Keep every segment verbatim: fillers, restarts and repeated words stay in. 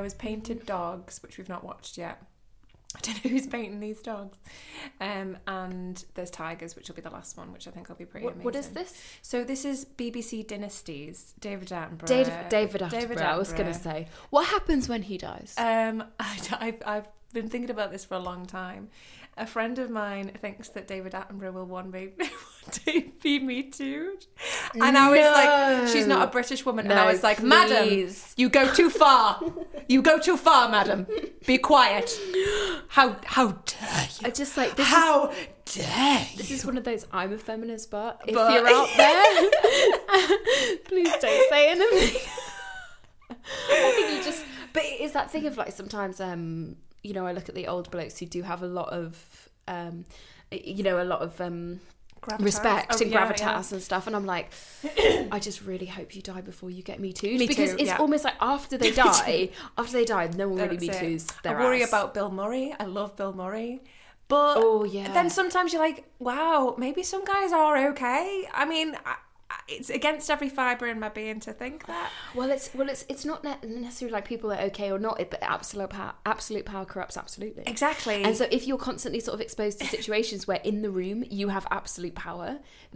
There was Painted Dogs, which we've not watched yet. I don't know who's painting these dogs. Um, and there's Tigers, which will be the last one, which I think will be pretty what, amazing. What is this? So this is B B C Dynasties, David Attenborough. David, David Attenborough, David Attenborough. I was going to say. What happens when he dies? Um, I, I've, I've been thinking about this for a long time. A friend of mine thinks that David Attenborough will one day be Me Too'd. And no. I was like, she's not a British woman. No, and I was like, please. Madam, you go too far. You go too far, madam. Be quiet. How how dare you? I just like, this how is, dare you? This is one of those, I'm a feminist, but if but... you're out there, please don't say anything. I think you just, but it's that thing of like sometimes... um. You know, I look at the old blokes who do have a lot of, um, you know, a lot of um, respect oh, and yeah, gravitas yeah. and stuff. And I'm like, I just really hope you die before you get Me Too'd. Me because too, it's yeah. almost like after they die, after they die, no one That's really Me Too's their ass. I worry about Bill Murray. I love Bill Murray. But oh, yeah. then sometimes you're like, wow, maybe some guys are okay. I mean... I- It's against every fibre in my being to think that. Well, it's well, it's it's not necessarily like people are okay or not, but absolute power, absolute power corrupts absolutely. Exactly. And so if you're constantly sort of exposed to situations where in the room you have absolute power,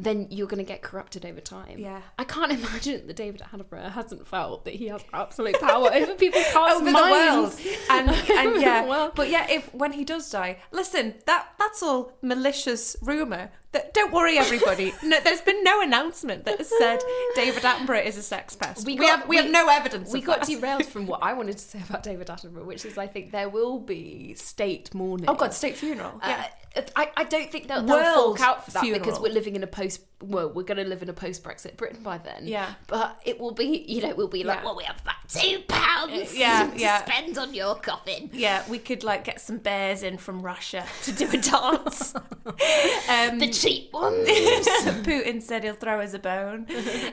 then you're going to get corrupted over time. Yeah. I can't imagine that David Attenborough hasn't felt that he has absolute power over people's hearts, over minds. The world. And, and yeah, well, but yeah, if when he does die, listen, that that's all malicious rumour. Don't worry, everybody. No, there's been no announcement that has said David Attenborough is a sex pest. We, got, we, have, we, we have no evidence we of got that. Derailed from what I wanted to say about David Attenborough, which is I think there will be state mourning. Oh, God, state funeral. Yeah. Uh, I, I don't think they'll, they'll fork out for that funeral. Because we're living in a post... Well, we're going to live in a post-Brexit Britain by then. Yeah. But it will be, you know, we'll be like, yeah. well, we have about two pounds yeah, to yeah. spend on your coffin. Yeah, we could, like, get some bears in from Russia to do a dance. um, the cheap ones. Putin said he'll throw us a bone.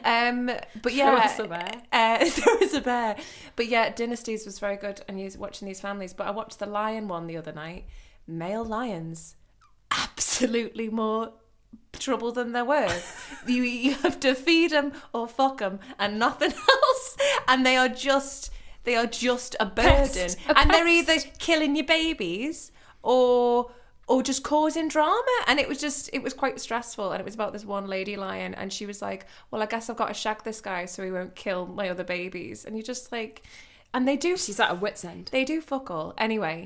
Um, but yeah. Throw us a bear. Uh, throw us a bear. But yeah, Dynasties was very good and you're watching these families. But I watched the lion one the other night. Male lions. Absolutely more... trouble than they're worth. you you have to feed them or fuck them and nothing else, and they are just they are just a burden, pest, a and pest. They're either killing your babies or or just causing drama, and it was just it was quite stressful. And it was about this one lady lion, and she was like, well, I guess I've got to shag this guy so he won't kill my other babies. And you're just like, and they do, she's at a wit's end, they do fuck all. Anyway,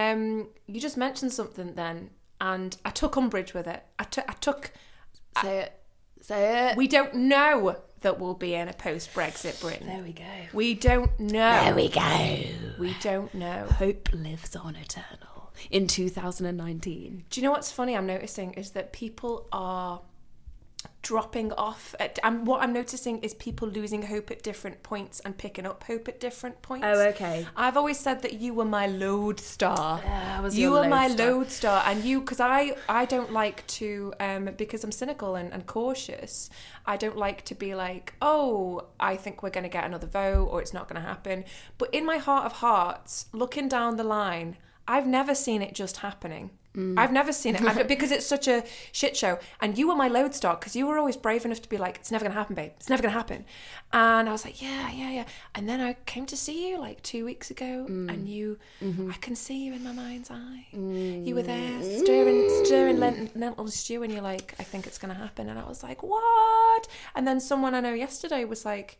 um you just mentioned something then. And I took umbrage with it. I, t- I took... Say I, it. Say it. We don't know that we'll be in a post-Brexit Britain. There we go. We don't know. There we go. We don't know. Hope lives on eternal in two thousand nineteen. Do you know what's funny I'm noticing is that people are dropping off. At, and what I'm noticing is people losing hope at different points and picking up hope at different points. Oh, okay. I've always said that you were my lodestar. Yeah, I was you were lodestar. My lodestar, and you, because I, I don't like to, um, because I'm cynical and, and cautious, I don't like to be like, oh, I think we're going to get another vote or it's not going to happen. But in my heart of hearts, looking down the line, I've never seen it just happening. Mm. I've never seen it I've, because it's such a shit show. And you were my lodestar because you were always brave enough to be like, it's never going to happen, babe. It's never going to happen. And I was like, yeah, yeah, yeah. And then I came to see you like two weeks ago mm. and you, mm-hmm. I can see you in my mind's eye. Mm. You were there stirring, mm. stirring lent- lentil stew, and you're like, I think it's going to happen. And I was like, what? And then someone I know yesterday was like,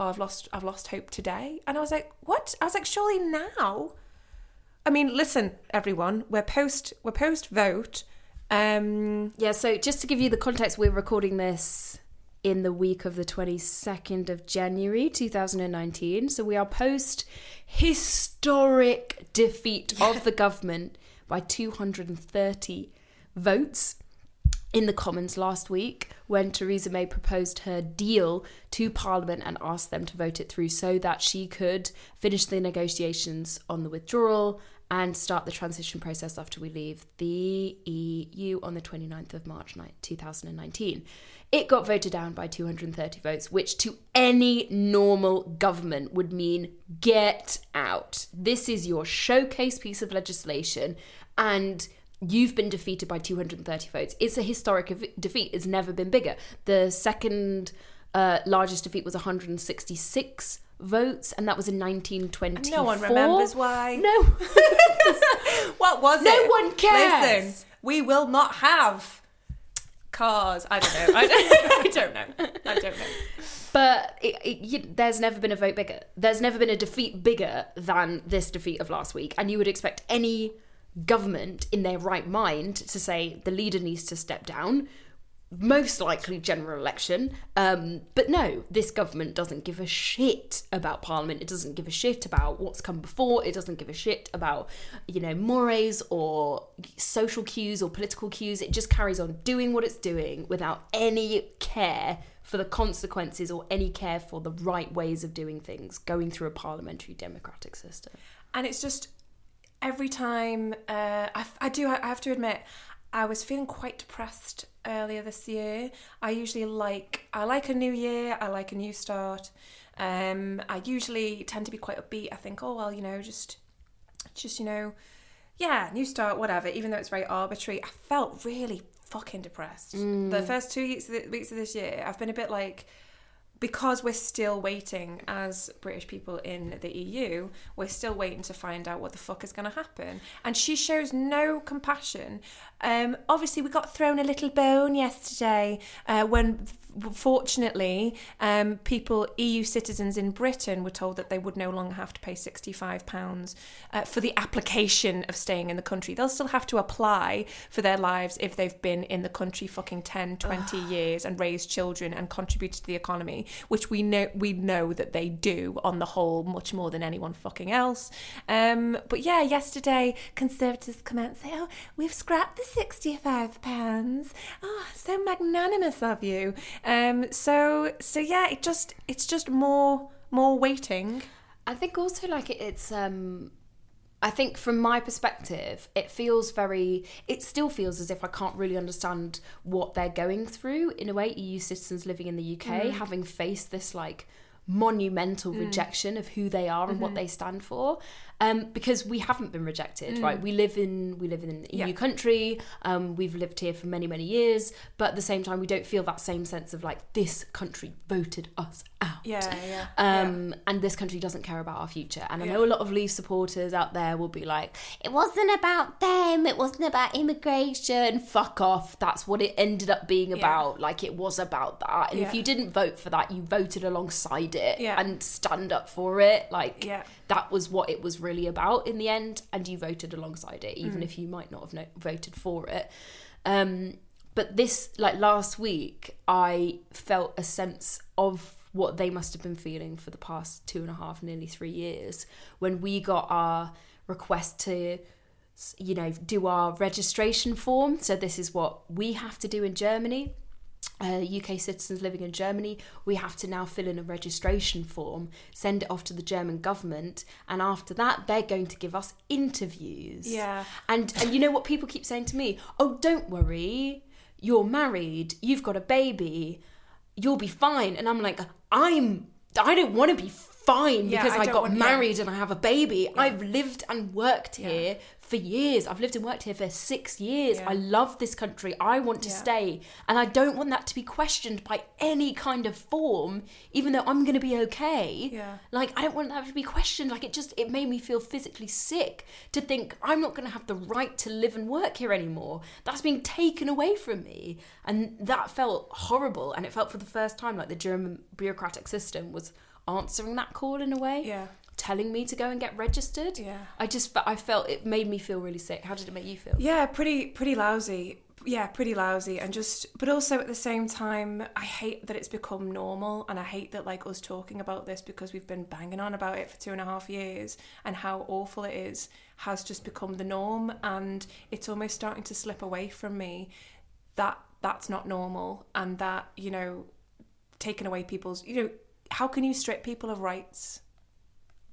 oh, I've lost, I've lost hope today. And I was like, what? I was like, surely now... I mean, listen, everyone, we're post we're post vote. Um, yeah, so just to give you the context, we're recording this in the week of the twenty-second of January two thousand nineteen. So we are post historic defeat yeah. of the government by two hundred thirty votes in the Commons last week, when Theresa May proposed her deal to Parliament and asked them to vote it through so that she could finish the negotiations on the withdrawal and start the transition process after we leave the E U on the twenty-ninth of March two thousand nineteen. It got voted down by two hundred thirty votes, which to any normal government would mean get out. This is your showcase piece of legislation, and you've been defeated by two hundred thirty votes. It's a historic defeat. It's never been bigger. The second uh, largest defeat was one hundred sixty-six votes, and that was in nineteen twenty-four. No one remembers why. No. What was no it? No one cares. Listen, we will not have cars. I don't know. I don't, I don't know. I don't know. But it, it, you, there's never been a vote bigger. There's never been a defeat bigger than this defeat of last week. And you would expect any government in their right mind to say the leader needs to step down, most likely general election. Um, but no, this government doesn't give a shit about Parliament. It doesn't give a shit about what's come before. It doesn't give a shit about, you know, mores or social cues or political cues. It just carries on doing what it's doing without any care for the consequences or any care for the right ways of doing things, going through a parliamentary democratic system. And it's just, every time, uh, I, I do, I have to admit, I was feeling quite depressed earlier this year. I usually like, I like a new year, I like a new start. Um, I usually tend to be quite upbeat. I think, oh, well, you know, just, just, you know, yeah, new start, whatever, even though it's very arbitrary. I felt really fucking depressed. Mm. The first two weeks of, the, weeks of this year, I've been a bit like, because we're still waiting as British people in the E U, we're still waiting to find out what the fuck is going to happen. And she shows no compassion. Um, obviously, we got thrown a little bone yesterday uh, when, fortunately, um, people, E U citizens in Britain, were told that they would no longer have to pay sixty-five pounds uh, for the application of staying in the country. They'll still have to apply for their lives if they've been in the country fucking ten, twenty Ugh. years and raised children and contributed to the economy, which we know we know that they do on the whole much more than anyone fucking else. Um, but yeah, yesterday Conservatives come out and say, oh, we've scrapped the sixty-five pounds. Oh, so magnanimous of you. Um, so so yeah, it just it's just more more waiting. I think also like it, it's um, I think from my perspective, it feels very it still feels as if I can't really understand what they're going through in a way. E U citizens living in the U K, mm. having faced this like monumental mm. rejection of who they are and mm-hmm. what they stand for, um, because we haven't been rejected, mm. right? We live in we live in an E U yeah. country. Um, we've lived here for many many years, but at the same time, we don't feel that same sense of like this country voted us out, yeah, yeah, um, yeah. and this country doesn't care about our future. And I yeah. know a lot of Leave supporters out there will be like, it wasn't about them, it wasn't about immigration. Fuck off. That's what it ended up being about. Yeah. Like it was about that, and yeah. if you didn't vote for that, you voted alongside it. It yeah. and stand up for it, like yeah. that was what it was really about in the end, and you voted alongside it even mm. if you might not have no- voted for it. Um but this, like last week, I felt a sense of what they must have been feeling for the past two and a half nearly three years when we got our request to, you know, do our registration form. So this is what we have to do in Germany. Uh, U K citizens living in Germany, we have to now fill in a registration form, send it off to the German government, and after that they're going to give us interviews. Yeah. And and you know what people keep saying to me? Oh, don't worry, you're married, you've got a baby, you'll be fine. And I'm like, I'm I don't want to be fine because yeah, I, I got want, married yeah. and I have a baby. Yeah. I've lived and worked yeah. here for years. I've lived and worked here for six years. Yeah. I love this country. I want to yeah. stay. And I don't want that to be questioned by any kind of form, even though I'm going to be okay. Yeah. Like, I don't want that to be questioned. Like, it just, it made me feel physically sick to think I'm not going to have the right to live and work here anymore. That's being taken away from me. And that felt horrible. And it felt for the first time like the German bureaucratic system was answering that call in a way. Yeah. Telling me to go and get registered. Yeah. I just, I felt it made me feel really sick. How did it make you feel? Yeah, pretty, pretty lousy. Yeah, pretty lousy. And just, but also at the same time, I hate that it's become normal, and I hate that like us talking about this, because we've been banging on about it for two and a half years and how awful it is, has just become the norm. And it's almost starting to slip away from me that that's not normal, and that, you know, taking away people's, you know, how can you strip people of rights?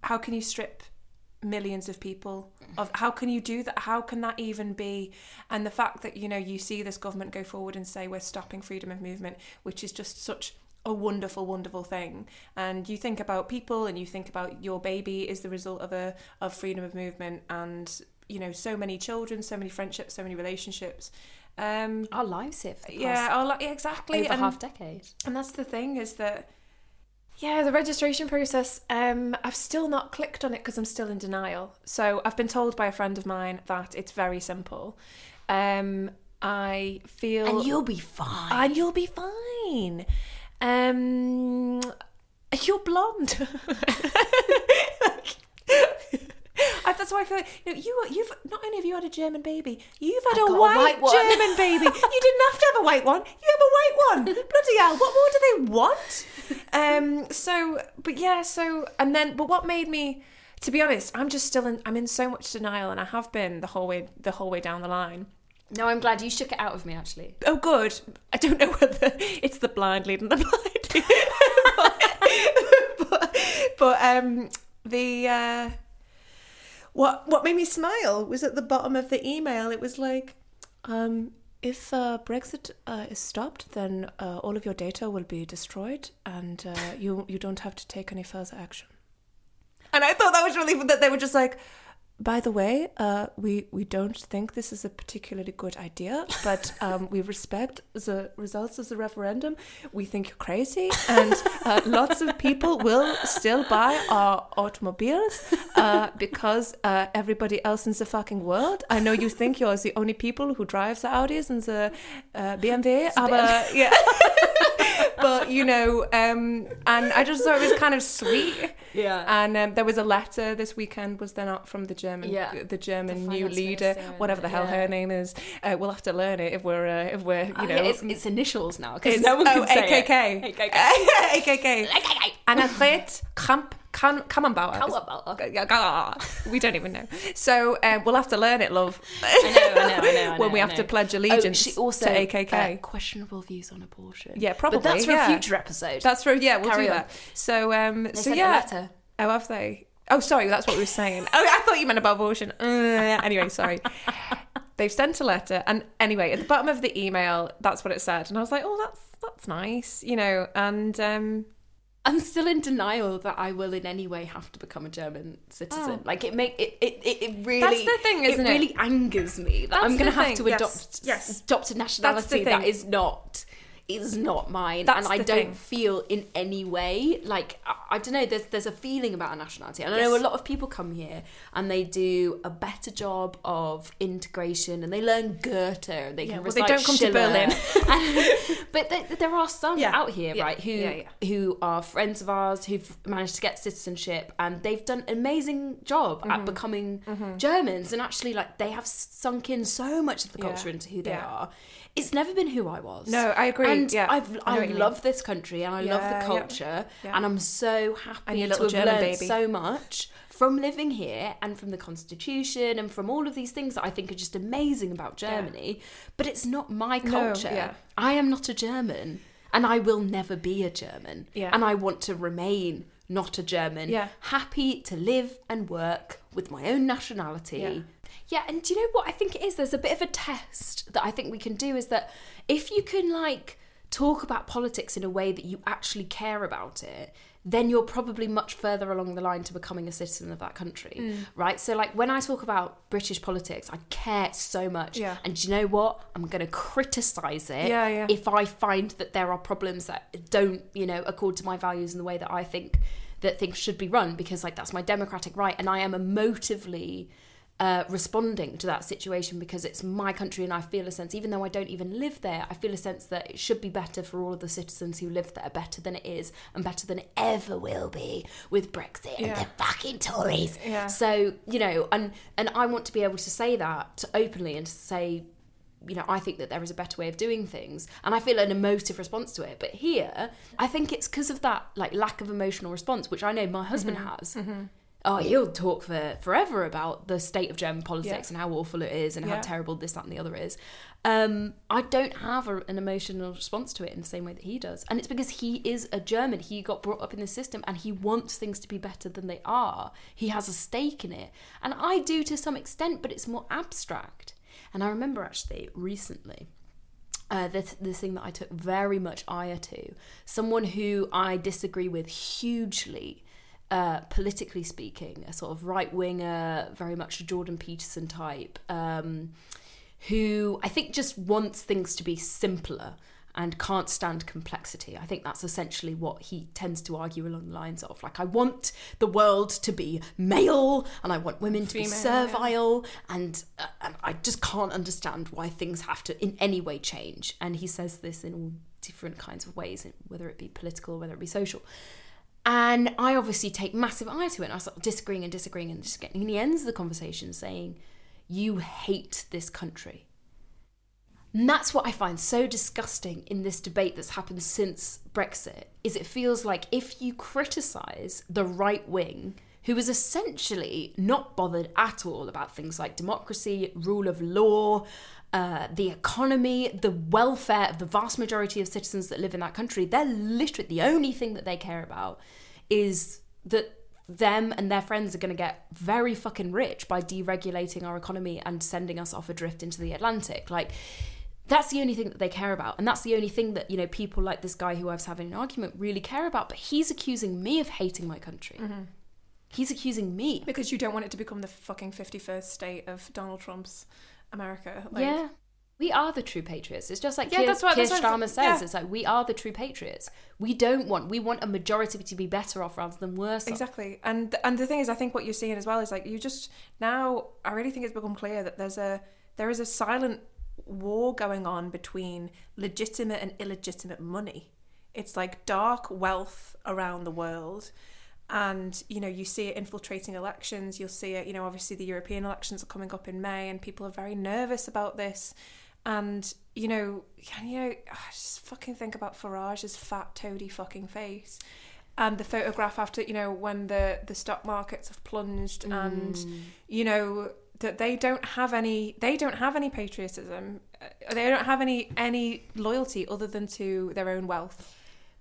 How can you strip millions of people of, how can you do that? How can that even be? And the fact that, you know, you see this government go forward and say we're stopping freedom of movement, which is just such a wonderful, wonderful thing. And you think about people, and you think about your baby is the result of a of freedom of movement, and, you know, so many children, so many friendships, so many relationships. Um, our lives here for the past yeah, our li- exactly over and, half decade. And that's the thing, is that Yeah, the registration process, um, I've still not clicked on it because I'm still in denial. So I've been told by a friend of mine that it's very simple. Um, I feel... And you'll be fine. And you'll be fine. Um, you're blonde. I, that's why I feel like, you know, you, you've not only have you had a German baby, you've had a white, a white German baby. You didn't have to have a white one. You have a white one. Bloody hell, what more do they want? Um, so, but yeah, so, and then, but what made me, to be honest, I'm just still in, I'm in so much denial, and I have been the whole way, the whole way down the line. No, I'm glad you shook it out of me, actually. Oh, good. I don't know whether it's the blind leading the blind. but, but, but um, the... Uh, What what made me smile was at the bottom of the email. It was like, um, if uh, Brexit uh, is stopped, then uh, all of your data will be destroyed, and uh, you you don't have to take any further action. And I thought that was really, that they were just like, by the way, uh, we we don't think this is a particularly good idea, but um, we respect the results of the referendum. We think you're crazy, and uh, lots of people will still buy our automobiles uh, because uh, everybody else in the fucking world. I know you think you're the only people who drive the Audis and the uh, B M W, but yeah, but you know, um, and I just thought it was kind of sweet. Yeah, and um, there was a letter this weekend, was there not, from the German, yeah. the German the new leader, minister, whatever the hell yeah. her name is. Uh, we'll have to learn it if we're, uh, if we're, you oh, know, yeah, it's, it's initials now because no one can oh, say A K K. It. A K K, A K K, A K K. Anna Kramp-Karrenbauer. We don't even know. So uh, we'll have to learn it, love. I know, I know, I know. I know when we have know. to pledge allegiance oh, she also, to A K K. Uh, questionable views on abortion. Yeah, probably. But that's for yeah. a future episode. That's for yeah, we'll Carry do on. that. So um, so yeah. A letter. Oh, have they? Oh, sorry, that's what we were saying. Oh, I thought you meant about abortion. Uh, anyway, sorry. They've sent a letter, and anyway, at the bottom of the email, that's what it said, and I was like, oh, that's that's nice, you know. And um, I'm still in denial that I will in any way have to become a German citizen. Oh. Like it make it, it, it really that's the thing, isn't it? It really angers me that that's I'm going to have to yes. adopt yes. adopt a nationality that is not. is not mine, That's and I don't thing. feel in any way like I, I don't know there's there's a feeling about a nationality, and I yes. know a lot of people come here and they do a better job of integration and they learn Goethe and they yeah, can well, recite they don't come Schiller. To Berlin and, but they, there are some yeah. out here yeah. right who yeah, yeah. who are friends of ours who've managed to get citizenship, and they've done an amazing job mm-hmm. at becoming mm-hmm. Germans, and actually like they have sunk in so much of the culture yeah. into who they yeah. are. It's never been who I was. No, I agree. And yeah. I've, I, I love mean. this country, and I yeah, love the culture, yeah. Yeah. and I'm so happy to have German learned baby. so much from living here and from the constitution and from all of these things that I think are just amazing about Germany. Yeah. But it's not my culture. No, yeah. I am not a German, and I will never be a German. Yeah. And I want to remain not a German. Yeah. Happy to live and work with my own nationality. Yeah. Yeah, and do you know what I think it is? There's a bit of a test that I think we can do, is that if you can, like, talk about politics in a way that you actually care about it, then you're probably much further along the line to becoming a citizen of that country, mm. right? So, like, when I talk about British politics, I care so much. Yeah. And do you know what? I'm going to criticise it yeah, yeah. if I find that there are problems that don't, you know, accord to my values in the way that I think that things should be run, because, like, that's my democratic right. And I am emotively... Uh, responding to that situation because it's my country, and I feel a sense, even though I don't even live there, I feel a sense that it should be better for all of the citizens who live there, better than it is and better than it ever will be with Brexit yeah. and the fucking Tories. Yeah. So, you know, and and I want to be able to say that openly and to say, you know, I think that there is a better way of doing things, and I feel an emotive response to it. But here, I think it's because of that, like, lack of emotional response, which I know my husband mm-hmm. has. Mm-hmm. Oh, he'll talk for forever about the state of German politics yeah. and how awful it is and yeah. how terrible this, that and the other is. Um, I don't have a, an emotional response to it in the same way that he does. And it's because he is a German. He got brought up in the system and he wants things to be better than they are. He has a stake in it. And I do to some extent, but it's more abstract. And I remember actually recently... Uh, the, the thing that I took very much ire to, someone who I disagree with hugely... Uh, politically speaking, a sort of right-winger, very much a Jordan Peterson type, um, who I think just wants things to be simpler and can't stand complexity. I think that's essentially what he tends to argue along the lines of, like, I want the world to be male and I want women to Female, be servile yeah. and, uh, and I just can't understand why things have to in any way change. And he says this in all different kinds of ways, whether it be political, whether it be social. And I obviously take massive eye to it, and I start disagreeing and disagreeing and disagreeing. And he ends the conversation saying, you hate this country. And that's what I find so disgusting in this debate that's happened since Brexit, is it feels like if you criticise the right wing, who is essentially not bothered at all about things like democracy, rule of law, uh, the economy, the welfare of the vast majority of citizens that live in that country, they're literally, the only thing that they care about is that them and their friends are going to get very fucking rich by deregulating our economy and sending us off adrift into the Atlantic. Like, that's the only thing that they care about. And that's the only thing that, you know, people like this guy who I was having an argument really care about. But he's accusing me of hating my country. Mm-hmm. He's accusing me. Because you don't want it to become the fucking fifty-first state of Donald Trump's America. Like, yeah. We are the true patriots. It's just like yeah, Keir, that's what, Keir that's Starmer says. Yeah. It's like, we are the true patriots. We don't want, we want a majority to be better off rather than worse exactly. off. Exactly. And, and the thing is, I think what you're seeing as well is like, you just, now, I really think it's become clear that there's a, there is a silent war going on between legitimate and illegitimate money. It's like dark wealth around the world. And, you know, you see it infiltrating elections. You'll see it, you know, obviously the European elections are coming up in May and people are very nervous about this. And, you know, you know, I just fucking think about Farage's fat toady fucking face. And the photograph after, you know, when the, the stock markets have plunged mm. and, you know, that they don't have any, they don't have any patriotism. They don't have any, any loyalty other than to their own wealth.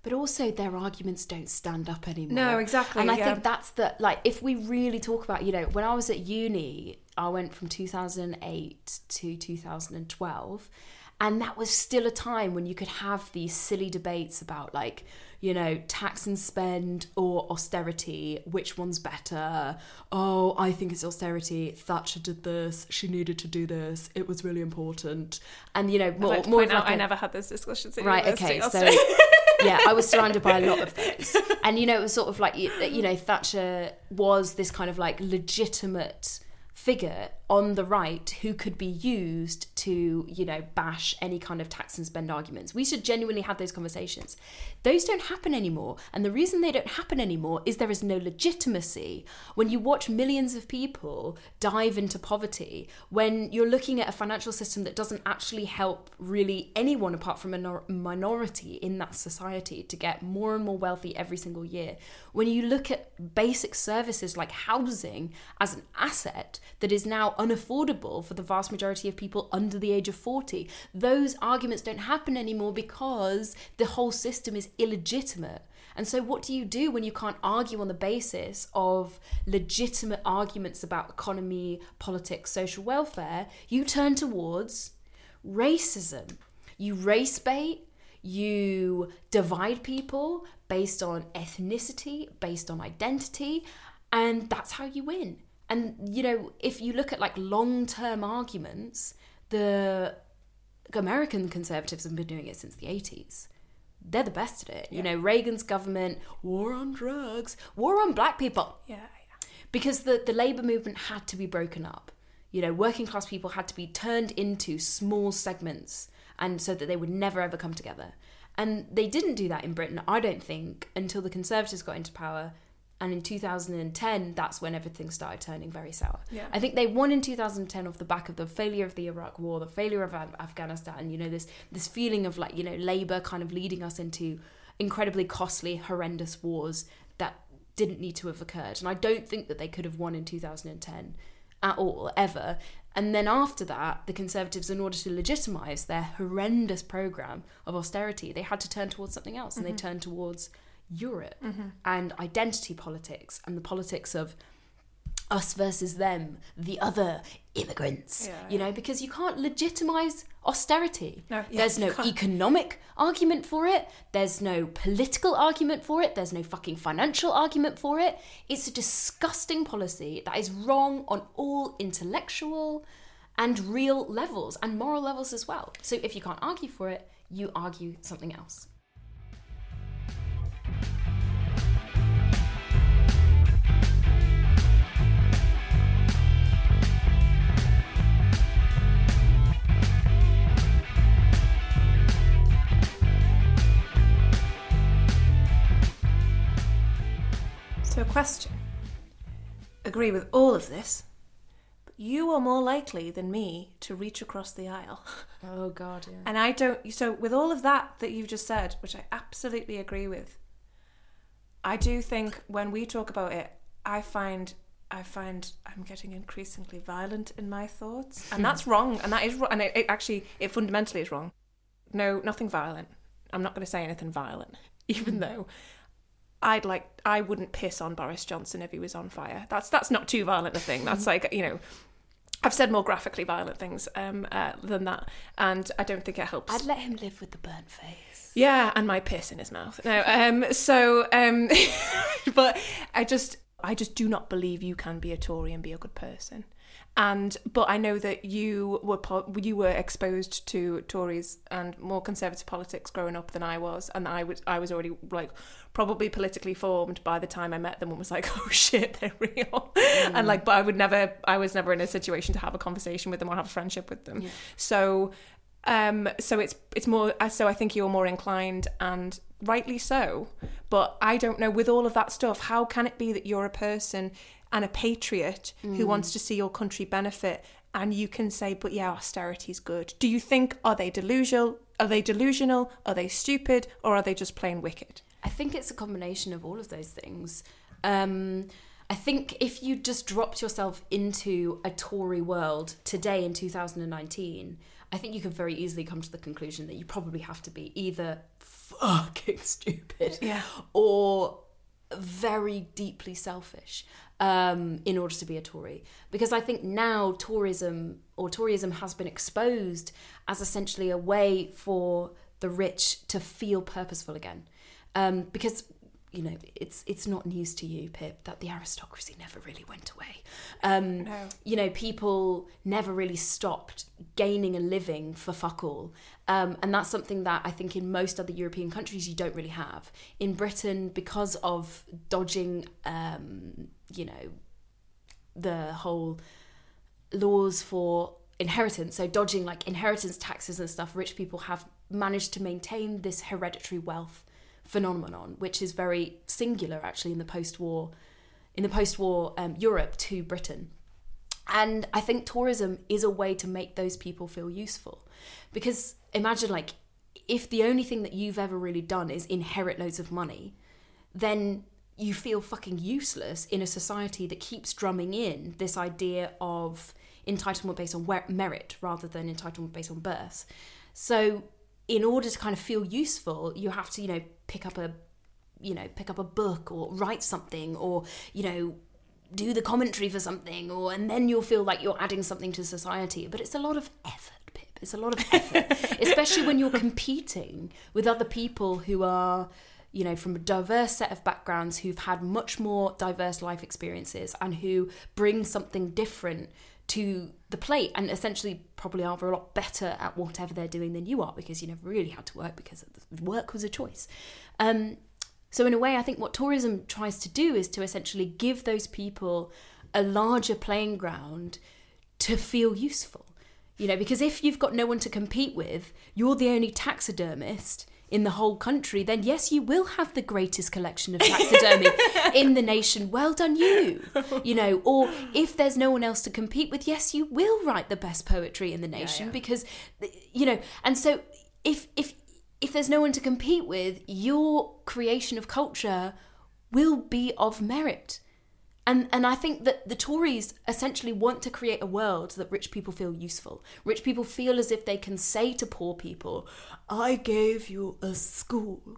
But also their arguments don't stand up anymore. No, exactly. And I yeah. think that's the, like, if we really talk about, you know, when I was at uni, I went from two thousand eight to two thousand twelve. And that was still a time when you could have these silly debates about, like, you know, tax and spend or austerity, which one's better? Oh, I think it's austerity. Thatcher did this. She needed to do this. It was really important. And, you know, more, I'd like to more point out, like a, I never had this discussion. Right, okay, so... Yeah, I was surrounded by a lot of those. And, you know, it was sort of like, you know, Thatcher was this kind of like legitimate figure on the right who could be used to, you know, bash any kind of tax and spend arguments. We should genuinely have those conversations. Those don't happen anymore. And the reason they don't happen anymore is there is no legitimacy. When you watch millions of people dive into poverty, when you're looking at a financial system that doesn't actually help really anyone apart from a minor- minority in that society to get more and more wealthy every single year, when you look at basic services like housing as an asset that is now unaffordable for the vast majority of people under the age of forty. Those arguments don't happen anymore because the whole system is illegitimate. And so what do you do when you can't argue on the basis of legitimate arguments about economy, politics, social welfare? You turn towards racism. You race bait, you divide people based on ethnicity, based on identity, and that's how you win. And, you know, if you look at, like, long-term arguments, the American conservatives have been doing it since the eighties. They're the best at it. Yeah. You know, Reagan's government, war on drugs, war on black people. Yeah, yeah. Because the, the labour movement had to be broken up. You know, working-class people had to be turned into small segments and so that they would never, ever come together. And they didn't do that in Britain, I don't think, until the Conservatives got into power. And in two thousand ten, that's when everything started turning very sour. Yeah. I think they won in two thousand ten off the back of the failure of the Iraq War, the failure of Af- Afghanistan, you know, this this feeling of, like, you know, Labour kind of leading us into incredibly costly, horrendous wars that didn't need to have occurred. And I don't think that they could have won in two thousand ten at all, ever. And then after that, the Conservatives, in order to legitimise their horrendous programme of austerity, they had to turn towards something else. Mm-hmm. And they turned towards Europe mm-hmm. and identity politics and the politics of us versus them, the other, immigrants, yeah, you know, yeah. because you can't legitimise austerity. No, yeah, there's no can't. economic argument for it. There's no political argument for it. There's no fucking financial argument for it. It's a disgusting policy that is wrong on all intellectual and real levels and moral levels as well. So if you can't argue for it, you argue something else. So a question. Agree with all of this, but you are more likely than me to reach across the aisle. Oh God, yeah. And I don't, so with all of that that you've just said, which I absolutely agree with, I do think when we talk about it, I find, I find I'm getting increasingly violent in my thoughts. And that's wrong, and that is wrong, and it, it actually, it fundamentally is wrong. No, nothing violent. I'm not going to say anything violent, even though... I'd like, I wouldn't piss on Boris Johnson if he was on fire. That's that's not too violent a thing. That's like, you know, I've said more graphically violent things um, uh, than that. And I don't think it helps. I'd let him live with the burnt face. Yeah, and my piss in his mouth. No, um, so, um, but I just, I just do not believe you can be a Tory and be a good person. And, but I know that you were you were exposed to Tories and more conservative politics growing up than I was, and I was I was already like probably politically formed by the time I met them and was like, oh shit, they're real. Mm. And like, but I would never I was never in a situation to have a conversation with them or have a friendship with them. Yeah. So, um, so it's it's more so I think you're more inclined, and rightly so. But I don't know, with all of that stuff, how can it be that you're a person and a patriot mm. who wants to see your country benefit, and you can say, but yeah, austerity's good? Do you think, are they delusional? Are they delusional? Are they stupid? Or are they just plain wicked? I think it's a combination of all of those things. Um, I think if you just dropped yourself into a Tory world today in two thousand nineteen, I think you could very easily come to the conclusion that you probably have to be either fucking stupid yeah. or very deeply selfish um, in order to be a Tory. Because I think now Toryism or Toryism has been exposed as essentially a way for the rich to feel purposeful again. Um, because, you know, it's it's not news to you, Pip, that the aristocracy never really went away. Um, no. You know, people never really stopped gaining a living for fuck all. Um, and that's something that I think in most other European countries you don't really have. In Britain, because of dodging, um, you know, the whole laws for inheritance, so dodging like inheritance taxes and stuff, rich people have managed to maintain this hereditary wealth phenomenon, which is very singular actually in the post-war in the post-war um, Europe to Britain. And I think tourism is a way to make those people feel useful, because imagine like if the only thing that you've ever really done is inherit loads of money, then you feel fucking useless in a society that keeps drumming in this idea of entitlement based on merit rather than entitlement based on birth. So in order to kind of feel useful, you have to, you know, pick up a, you know, pick up a book or write something, or, you know, do the commentary for something, or, and then you'll feel like you're adding something to society. But it's a lot of effort, Pip. It's a lot of effort, especially when you're competing with other people who are, you know, from a diverse set of backgrounds, who've had much more diverse life experiences and who bring something different to the plate, and essentially probably are a lot better at whatever they're doing than you are, because you never really had to work, because work was a choice. Um, so in a way, I think what tourism tries to do is to essentially give those people a larger playing ground to feel useful. You know, because if you've got no one to compete with, you're the only taxidermist in the whole country, then yes, you will have the greatest collection of taxidermy in the nation. Well done, you. You know, or if there's no one else to compete with, yes, you will write the best poetry in the nation, yeah, yeah. because, you know, and so if if if there's no one to compete with, your creation of culture will be of merit. And and I think that the Tories essentially want to create a world that rich people feel useful. Rich people feel as if they can say to poor people, I gave you a school.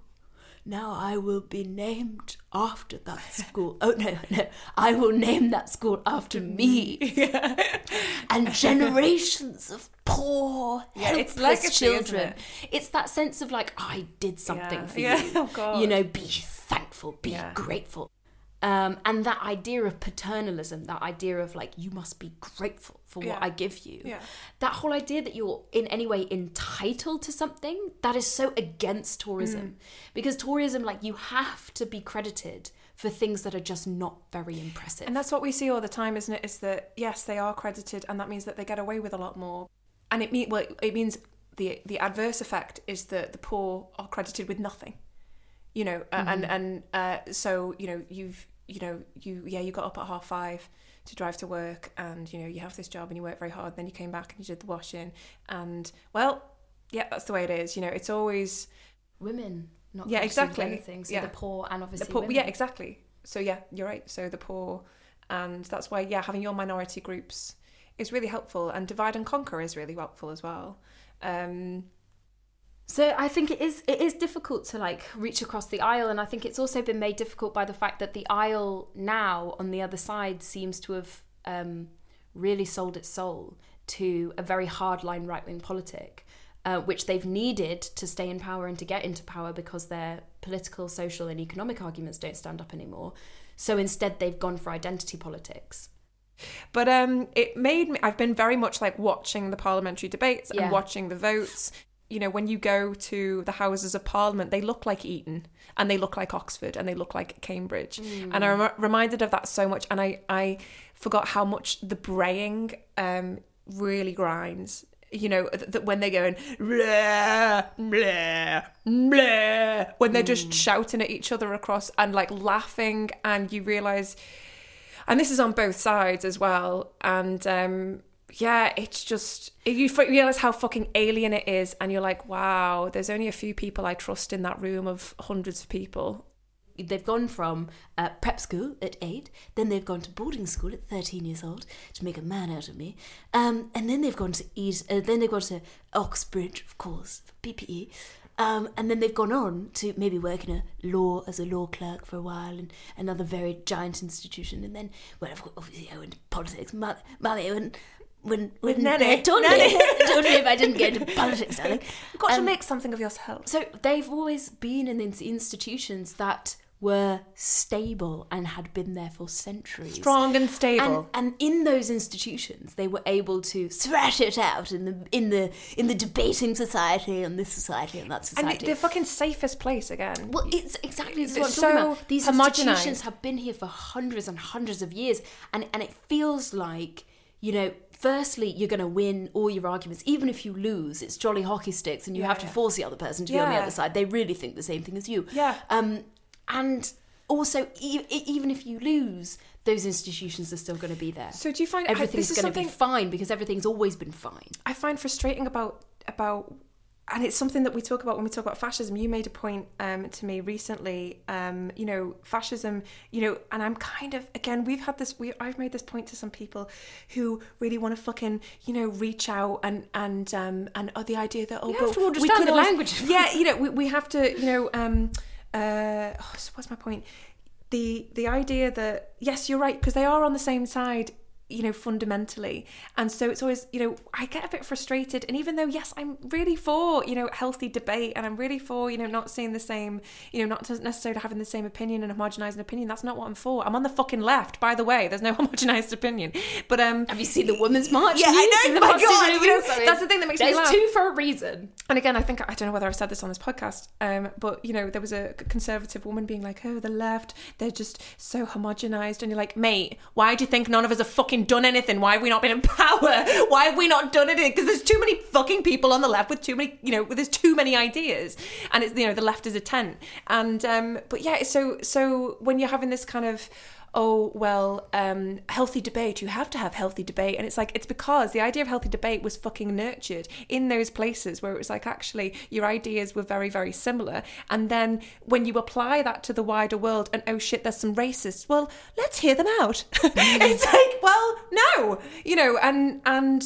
Now I will be named after that school. Oh, no, no. I will name that school after me. Yeah. And generations of poor, yeah, helpless it's legacy, children. It? It's that sense of like, I did something yeah. for yeah. you. Oh, God. You know, be thankful, be yeah. grateful. Um, and that idea of paternalism, that idea of like, you must be grateful for what yeah. I give you. Yeah. That whole idea that you're in any way entitled to something, that is so against Toryism. Mm. Because Toryism, like, you have to be credited for things that are just not very impressive. And that's what we see all the time, isn't it? Is that, yes, they are credited, and that means that they get away with a lot more. And it, mean, well, it means the the adverse effect is that the poor are credited with nothing. You know, uh, mm-hmm. and and uh, so you know you've you know you yeah you got up at half five to drive to work, and you know you have this job and you work very hard. And then you came back and you did the washing, and well, yeah, that's the way it is. You know, it's always women not yeah exactly anything. So yeah. the poor and obviously the poor, women. yeah exactly. So yeah, you're right. So the poor, and that's why yeah having your minority groups is really helpful, and divide and conquer is really helpful as well. Um, So I think it is it is difficult to like reach across the aisle, and I think it's also been made difficult by the fact that the aisle now on the other side seems to have um, really sold its soul to a very hardline right-wing politic, uh, which they've needed to stay in power and to get into power because their political, social and economic arguments don't stand up anymore. So instead they've gone for identity politics. But um, it made me, I've been very much like watching the parliamentary debates yeah. and watching the votes. You know, when you go to the Houses of Parliament, they look like Eton, and they look like Oxford, and they look like Cambridge. Mm. And I'm reminded of that so much. And I, I forgot how much the braying um, really grinds. You know, that th- when they're going, bleh, bleh, bleh, when they're mm. just shouting at each other across and like laughing, and you realise, and this is on both sides as well. And, um, yeah, it's just, you realise how fucking alien it is, and you're like, wow, there's only a few people I trust in that room of hundreds of people. They've gone from uh, prep school at eight, then they've gone to boarding school at thirteen years old to make a man out of me, um, and then they've gone to Eton, uh, then they've gone to Oxbridge, of course, for P P E, um, and then they've gone on to maybe work in a law as a law clerk for a while, and another very giant institution, and then, well, obviously I went to politics, mummy, mummy, I went... When, when, With Nanny. Uh, don't Nanny. Live, don't live, I didn't get into politics, darling. You've got um, to make something of yourself. So they've always been in these institutions that were stable and had been there for centuries. Strong and stable. And, and in those institutions, they were able to thrash it out in the in the in the debating society and this society and that society. And the fucking safest place again. Well, it's exactly this is what I'm so talking about. These institutions have been here for hundreds and hundreds of years, and, and it feels like, you know, firstly, you're going to win all your arguments. Even if you lose, it's jolly hockey sticks and you yeah, have to yeah. force the other person to yeah. be on the other side. They really think the same thing as you. Yeah. Um, and also, e- even if you lose, those institutions are still going to be there. So do you find... Everything's going to be fine because everything's always been fine. I find frustrating about... about, and it's something that we talk about when we talk about fascism. You made a point um, to me recently, um, you know, fascism, you know, and I'm kind of, again, we've had this, we, I've made this point to some people who really want to fucking, you know, reach out and, and, um, and oh, the idea that, oh, you but have to understand we could the always, language. Yeah, you know, we, we have to, you know, um, uh, oh, so what's my point? The, the idea that, yes, you're right, because they are on the same side, you know, fundamentally. And so it's always, you know, I get a bit frustrated. And even though, yes, I'm really for, you know, healthy debate, and I'm really for, you know, not seeing the same, you know, not necessarily having the same opinion and homogenizing opinion. That's not what I'm for. I'm on the fucking left, by the way. There's no homogenized opinion. But um, have you seen the Women's March? Yeah, I know. My God, you know, that's the thing that makes me laugh. There's two for a reason. And again, I think, I don't know whether I've said this on this podcast, um, but, you know, there was a conservative woman being like, oh, the left, they're just so homogenized. And you're like, mate, why do you think none of us are fucking done anything? Why have we not been in power? Why have we not done anything? Because there's too many fucking people on the left with too many, you know, there's too many ideas, and it's, you know, the left is a tent. And um but yeah, so so when you're having this kind of, oh well, um healthy debate, you have to have healthy debate, and it's like, it's because the idea of healthy debate was fucking nurtured in those places where it was like, actually your ideas were very, very similar. And then when you apply that to the wider world, and oh shit, there's some racists, well, let's hear them out. Mm. It's like, well, no, you know. And and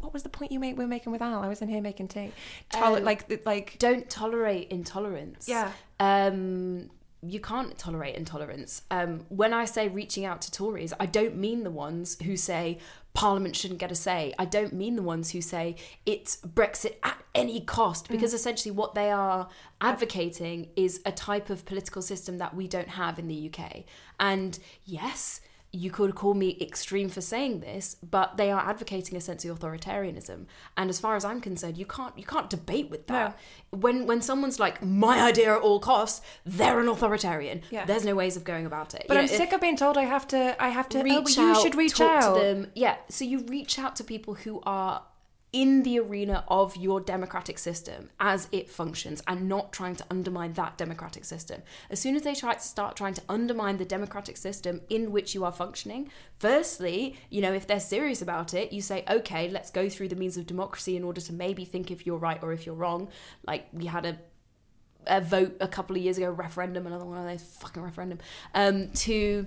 what was the point you made we were making with Al? I was in here making tea. Tol- um, like like don't tolerate intolerance. Yeah. um You can't tolerate intolerance. Um, when I say reaching out to Tories, I don't mean the ones who say, Parliament shouldn't get a say. I don't mean the ones who say it's Brexit at any cost, because mm. essentially what they are advocating is a type of political system that we don't have in the U K. And yes, you could call me extreme for saying this, but they are advocating a sense of authoritarianism. And as far as I'm concerned, you can't you can't debate with that. No. When when someone's like, my idea at all costs, they're an authoritarian. Yeah. There's no ways of going about it. But you I'm know, sick of being told I have to I have to reach oh, but you out, should reach talk out to them. Yeah. So you reach out to people who are in the arena of your democratic system as it functions, and not trying to undermine that democratic system. As soon as they try to start trying to undermine the democratic system in which you are functioning, firstly, you know, if they're serious about it, you say, okay, let's go through the means of democracy in order to maybe think if you're right or if you're wrong. Like, we had a a vote a couple of years ago, referendum, another one of those fucking referendum, um, to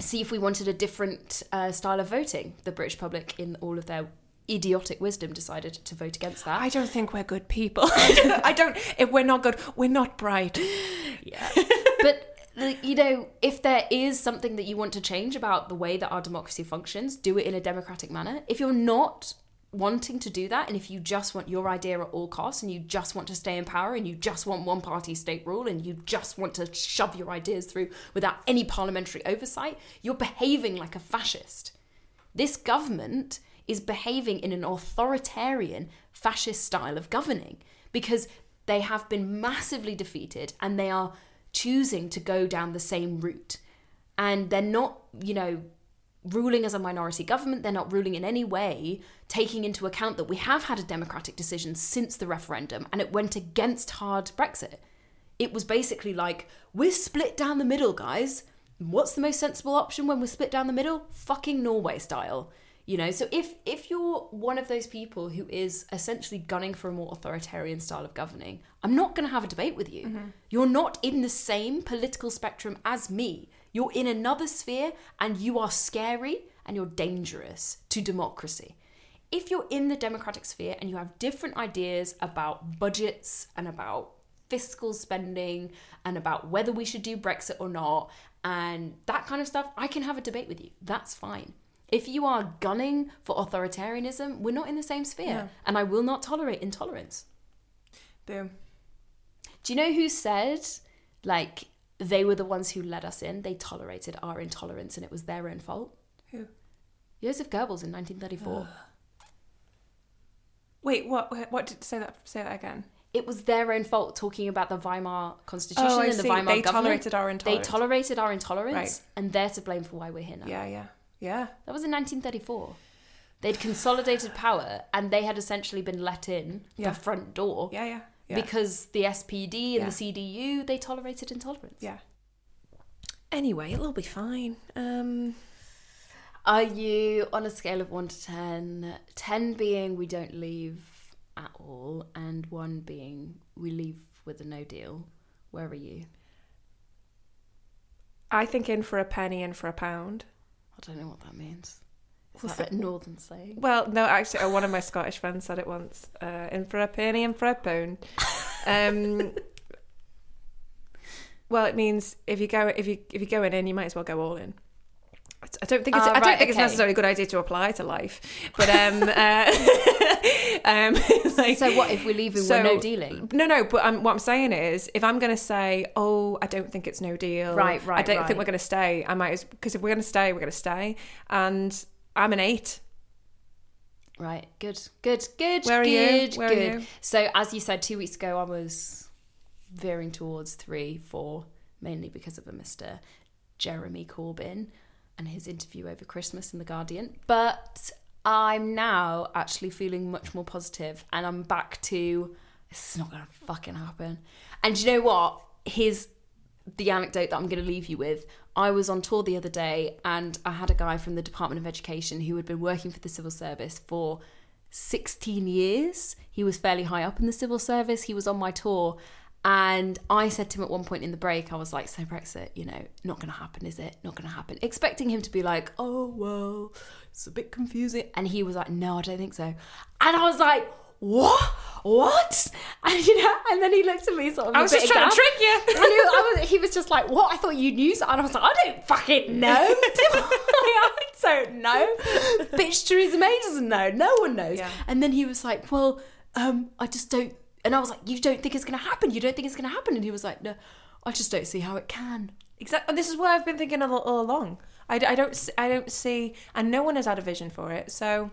see if we wanted a different uh, style of voting. The British public, in all of their idiotic wisdom, decided to vote against that. I don't think we're good people. I don't, if we're not good, we're not bright. Yeah. But, you know, if there is something that you want to change about the way that our democracy functions, do it in a democratic manner. If you're not wanting to do that, and if you just want your idea at all costs, and you just want to stay in power, and you just want one party state rule, and you just want to shove your ideas through without any parliamentary oversight, you're behaving like a fascist. This government is behaving in an authoritarian fascist style of governing, because they have been massively defeated and they are choosing to go down the same route. And they're not, you know, ruling as a minority government. They're not ruling in any way taking into account that we have had a democratic decision since the referendum, and it went against hard Brexit. It was basically like, we're split down the middle, guys. What's the most sensible option when we're split down the middle? Fucking Norway style. You know, so if, if you're one of those people who is essentially gunning for a more authoritarian style of governing, I'm not going to have a debate with you. Mm-hmm. You're not in the same political spectrum as me. You're in another sphere, and you are scary and you're dangerous to democracy. If you're in the democratic sphere and you have different ideas about budgets and about fiscal spending and about whether we should do Brexit or not and that kind of stuff, I can have a debate with you. That's fine. If you are gunning for authoritarianism, we're not in the same sphere. Yeah. And I will not tolerate intolerance. Boom. Do you know who said, like, they were the ones who let us in? They tolerated our intolerance and it was their own fault. Who? Joseph Goebbels in nineteen thirty-four. Uh. Wait, what? What did say that? Say that again. It was their own fault, talking about the Weimar Constitution oh, and see. the Weimar they government. They tolerated our intolerance. They tolerated our intolerance, right. And they're to blame for why we're here now. Yeah, yeah. Yeah. That was in nineteen thirty-four. They'd consolidated power and they had essentially been let in yeah. the front door. Yeah, yeah, yeah. Because the S P D and yeah. the C D U, they tolerated intolerance. Yeah. Anyway, it'll all be fine. Um, Are you on a scale of one to ten? ten being we don't leave at all, and one being we leave with a no deal. Where are you? I think in for a penny, in for a pound. I don't know what that means. Is What's that a northern saying? Well, no, actually, one of my Scottish friends said it once. Uh, in for a penny, in for a pound. Um, well, it means if you go, if you if you go in, you might as well go all in. I don't think it's, uh, I don't right, think okay. it's necessarily a good idea to apply to life. But um, uh, um, like, so what if we leave with so, no dealing? No, no. But um, what I'm saying is, if I'm going to say, "Oh, I don't think it's no deal," right, right, I don't right. think we're going to stay. I might, because if we're going to stay, we're going to stay. And I'm an eight. Right. Good. Good. Good. Where good, are you? Where good. Are you? So as you said two weeks ago, I was veering towards three, four, mainly because of a Mister Jeremy Corbyn and his interview over Christmas in the Guardian. But I'm now actually feeling much more positive, and I'm back to, it's not going to fucking happen. And you know what? Here's the anecdote that I'm going to leave you with. I was on tour the other day and I had a guy from the Department of Education who had been working for the civil service for sixteen years. He was fairly high up in the civil service. He was on my tour. And I said to him at one point in the break, I was like, so Brexit, you know, not going to happen, is it? Not going to happen. Expecting him to be like, oh, well, it's a bit confusing. And he was like, no, I don't think so. And I was like, what? What? And, you know, and then he looked at me sort of I was just trying dumb. to trick you. And he was, I was, he was just like, what? I thought you knew that. And I was like, I don't fucking know. I don't know. Bitch, Theresa May doesn't know. No one knows. Yeah. And then he was like, well, um, I just don't. And I was like, you don't think it's going to happen? You don't think it's going to happen? And he was like, no, I just don't see how it can. Exactly. And this is what I've been thinking all, all along. I, I, don't, I don't see, and no one has had a vision for it. So...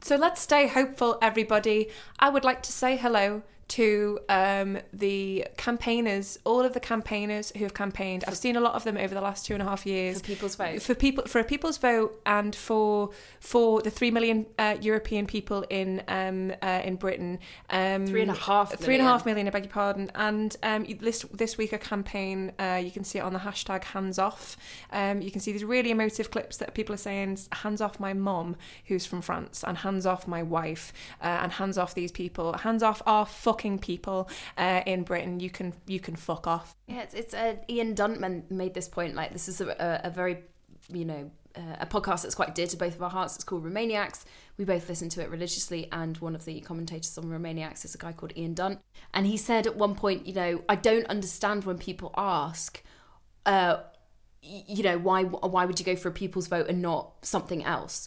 So let's stay hopeful, everybody. I would like to say hello to um, the campaigners, all of the campaigners who have campaigned. I've seen a lot of them over the last two and a half years. For people's vote. For people, for a people's vote, and for for the three million uh, European people in um, uh, in Britain. Um, three and a half million. Three and a half million, I beg your pardon. And um, this, this week a campaign, uh, you can see it on the hashtag hands off. Um, you can see these really emotive clips that people are saying, hands off my mum, who's from France, and hands off my wife, uh, and hands off these people, hands off our fuck people uh, in Britain. You can you can fuck off. Yeah, it's, it's uh, Ian Dunt made this point. Like, this is a, a, a very, you know, uh, a podcast that's quite dear to both of our hearts. It's called Romaniacs. We both listen to it religiously, and one of the commentators on Romaniacs is a guy called Ian Dunt. And he said at one point, you know, I don't understand when people ask, uh, you know, why why would you go for a people's vote and not something else?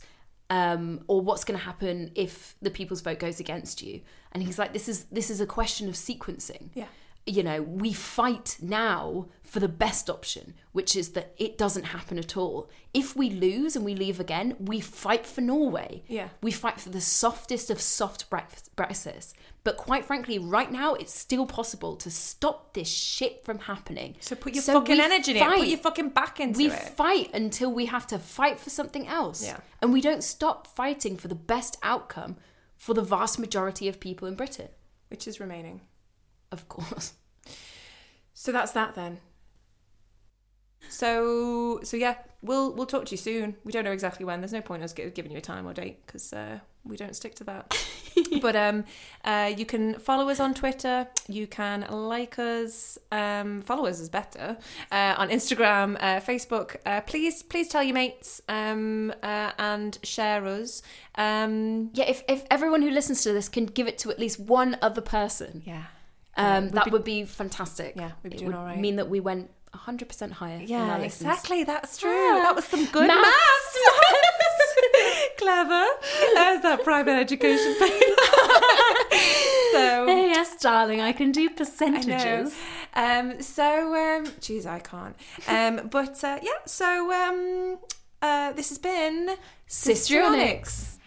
Um, or what's going to happen if the people's vote goes against you? And he's like, this is this is a question of sequencing. Yeah. You know, we fight now for the best option, which is that it doesn't happen at all. If we lose and we leave again, we fight for Norway. Yeah. We fight for the softest of soft Brexit. But quite frankly, right now, it's still possible to stop this shit from happening. So put your so fucking energy fight. in it. Put your fucking back into we it. We fight until we have to fight for something else. Yeah. And we don't stop fighting for the best outcome for the vast majority of people in Britain. Which is remaining. Of course. So that's that then. So so yeah, we'll we'll talk to you soon. We don't know exactly when. There's no point in us giving you a time or date because uh, we don't stick to that. But um, uh, you can follow us on Twitter. You can like us. Um, follow us is better uh, on Instagram, uh, Facebook. Uh, please please tell your mates um, uh, and share us. Um, yeah, if if everyone who listens to this can give it to at least one other person. Yeah. Um, yeah, that be, would be fantastic. Yeah, we'd be doing all right. It would mean that we went one hundred percent higher. Yeah, exactly. That's true. Ah, that was some good maths. maths. Clever. There's that private education thing. So, hey, yes, darling, I can do percentages. Um, so, um, geez, I can't. Um, but uh, yeah, so um, uh, this has been Sistronics.